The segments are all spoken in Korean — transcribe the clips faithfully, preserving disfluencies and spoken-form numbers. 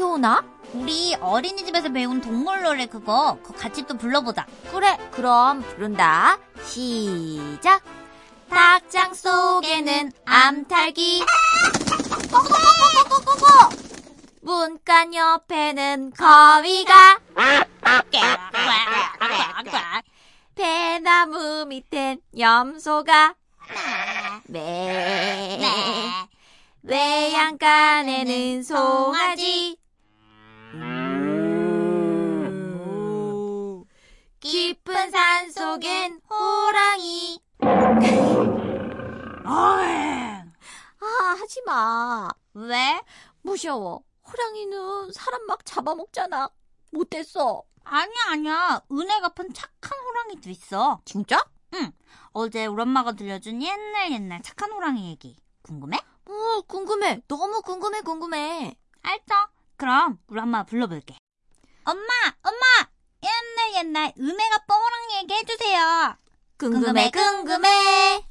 효은아? 우리 어린이집에서 배운 동물 노래 그거, 그거 같이 또 불러보자. 그래, 그럼 부른다. 시작. 닭장 속에는 암탉이. 꼬꼬꼬꼬꼬꼬꼬. 문간 옆에는 거위가. 배나무 밑엔 염소가. 매. 외양간에는 송아지. 음. 깊은 산 속엔 호랑이. 아, 하지마. 왜? 무서워. 호랑이는 사람 막 잡아먹잖아. 못됐어. 아니야, 아니야. 은혜 갚은 착한 호랑이도 있어. 진짜? 응. 어제 우리 엄마가 들려준 옛날 옛날 착한 호랑이 얘기. 궁금해? 어, 궁금해. 너무 궁금해, 궁금해. 알죠? 그럼 우리 엄마 불러볼게. 엄마, 엄마! 옛날 옛날 은혜 갚은 호랑이 얘기 해주세요. 궁금해, 궁금해.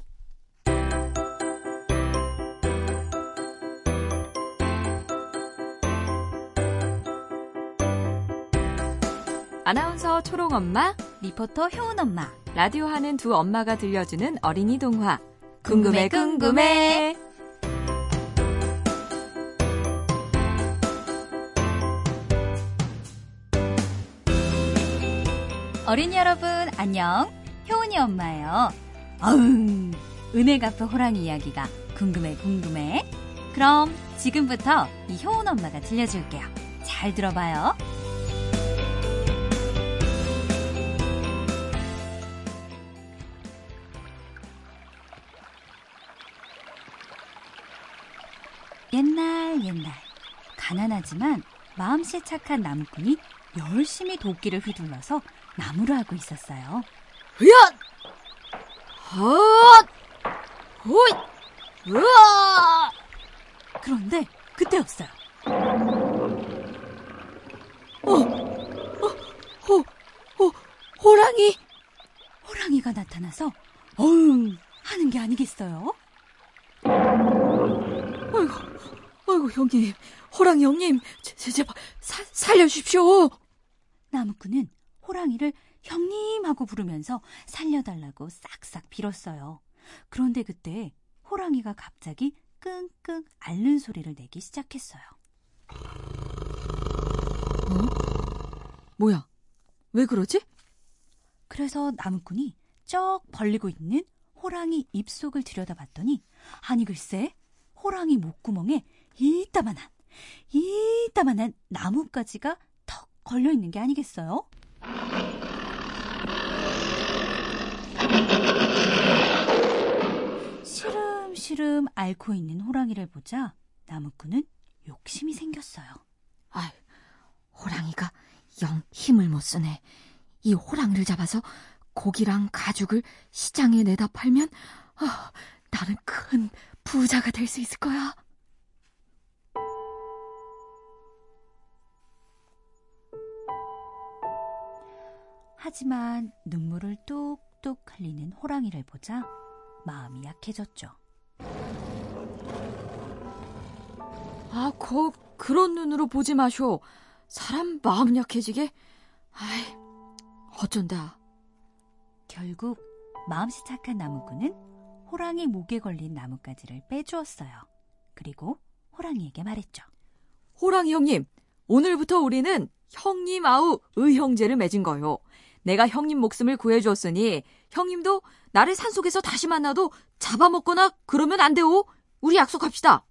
아나운서 초롱엄마, 리포터 효은엄마, 라디오 하는 두 엄마가 들려주는 어린이 동화. 궁금해, 궁금해. 어린이 여러분, 안녕. 효은이 엄마예요. 어흥, 은혜 갚은 호랑이 이야기가 궁금해, 궁금해. 그럼 지금부터 이 효은 엄마가 들려줄게요. 잘 들어봐요. 옛날 옛날 가난하지만 마음씨 착한 나무꾼이 열심히 도끼를 휘둘러서 나무를 하고 있었어요. 으앗! 헛! 호잇! 으아! 그런데 그때였어요. 어! 어! 호! 호! 호랑이! 호랑이가 나타나서 어흥! 하는 게 아니겠어요? 아이고, 아이고 형님, 호랑이 형님, 제, 제, 제발 사, 살려주십시오. 나무꾼은 호랑이를 형님하고 부르면서 살려달라고 싹싹 빌었어요. 그런데 그때 호랑이가 갑자기 끙끙 앓는 소리를 내기 시작했어요. 어? 뭐야? 왜 그러지? 그래서 나무꾼이 쩍 벌리고 있는 호랑이 입속을 들여다봤더니 아니 글쎄 호랑이 목구멍에 이따만한, 이따만한 나뭇가지가 턱 걸려있는 게 아니겠어요? 시름시름 앓고 있는 호랑이를 보자 나무꾼은 욕심이 생겼어요. 아이, 호랑이가 영 힘을 못 쓰네. 이 호랑이를 잡아서 고기랑 가죽을 시장에 내다 팔면 아, 나는 큰 부자가 될 수 있을 거야. 하지만 눈물을 뚝뚝 흘리는 호랑이를 보자 마음이 약해졌죠. 아, 거, 그런 눈으로 보지 마쇼. 사람 마음 약해지게. 아이, 어쩐다. 결국 마음씨 착한 나무꾼은 호랑이 목에 걸린 나뭇가지를 빼주었어요. 그리고 호랑이에게 말했죠. 호랑이 형님, 오늘부터 우리는 형님 아우 의형제를 맺은 거요. 내가 형님 목숨을 구해주었으니 형님도 나를 산속에서 다시 만나도 잡아먹거나 그러면 안 돼요. 우리 약속합시다.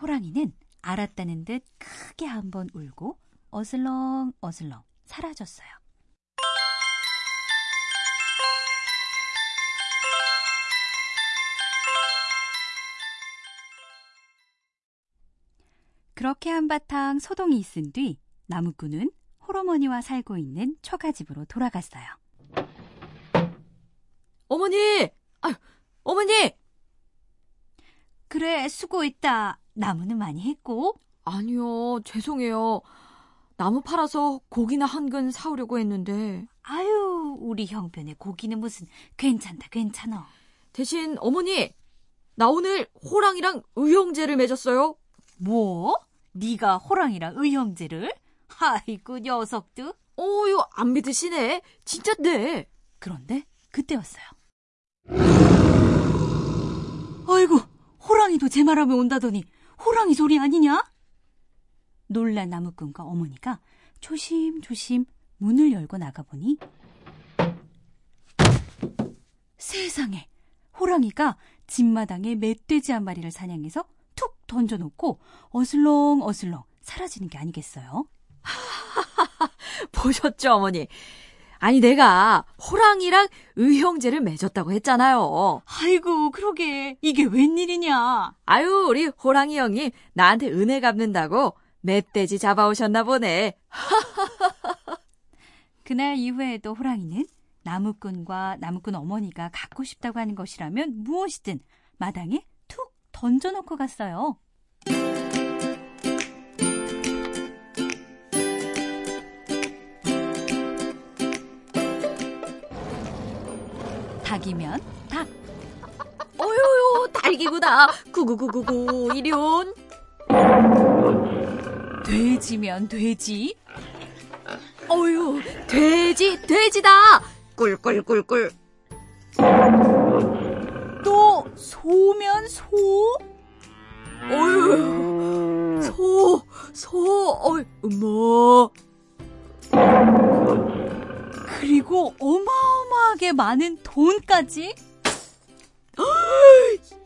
호랑이는 알았다는 듯 크게 한번 울고 어슬렁 어슬렁 사라졌어요. 그렇게 한바탕 소동이 있은 뒤 나무꾼은 홀어머니와 살고 있는 처가집으로 돌아갔어요. 어머니! 아유, 어머니! 그래, 수고했다. 나무는 많이 했고? 아니요, 죄송해요. 나무 팔아서 고기나 한 근 사오려고 했는데. 아유, 우리 형편에 고기는 무슨. 괜찮다, 괜찮아. 대신 어머니, 나 오늘 호랑이랑 의형제를 맺었어요. 뭐? 네가 호랑이랑 의형제를? 아이고 녀석들. 오유 안 믿으시네. 진짜네. 그런데 그때였어요. 아이고 호랑이도 제 말하면 온다더니 호랑이 소리 아니냐? 놀란 나무꾼과 어머니가 조심조심 문을 열고 나가보니 세상에 호랑이가 집마당에 멧돼지 한 마리를 사냥해서 툭 던져놓고 어슬렁 어슬렁 사라지는 게 아니겠어요? 보셨죠 어머니? 아니 내가 호랑이랑 의형제를 맺었다고 했잖아요. 아이고 그러게 이게 웬일이냐. 아유 우리 호랑이 형이 나한테 은혜 갚는다고 멧돼지 잡아오셨나 보네. 그날 이후에도 호랑이는 나무꾼과 나무꾼 어머니가 갖고 싶다고 하는 것이라면 무엇이든 마당에 툭 던져놓고 갔어요. 닭이면 닭. 어휴, 닭이구나. 구구구구구, 이리온. 돼지면 돼지. 어휴, 돼지, 돼지다. 꿀꿀꿀꿀. 또 소면 소. 어휴, 소, 소, 어이, 뭐. 그리고 어마어마하게 많은 돈까지.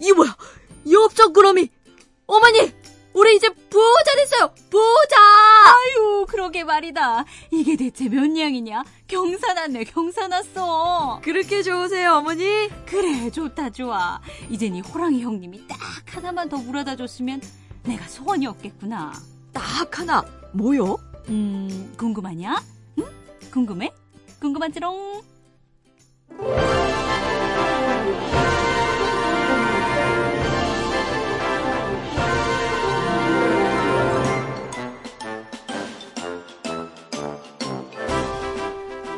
이게 뭐야? 엽전그러미. 어머니, 우리 이제 부자 됐어요. 부자. 아유, 그러게 말이다. 이게 대체 몇 냥이냐? 경사났네, 경사났어. 그렇게 좋으세요, 어머니? 그래, 좋다, 좋아. 이젠 이 호랑이 형님이 딱 하나만 더 물어다 줬으면 내가 소원이 없겠구나. 딱 하나, 뭐요? 음, 궁금하냐? 응? 궁금해? 궁금하지롱.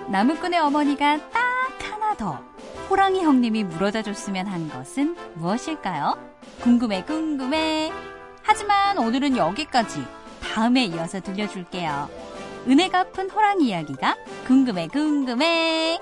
나무꾼의 어머니가 딱 하나 더 호랑이 형님이 물어다 줬으면 한 것은 무엇일까요? 궁금해 궁금해. 하지만 오늘은 여기까지. 다음에 이어서 들려줄게요. 은혜 갚은 호랑이 이야기가 궁금해 궁금해.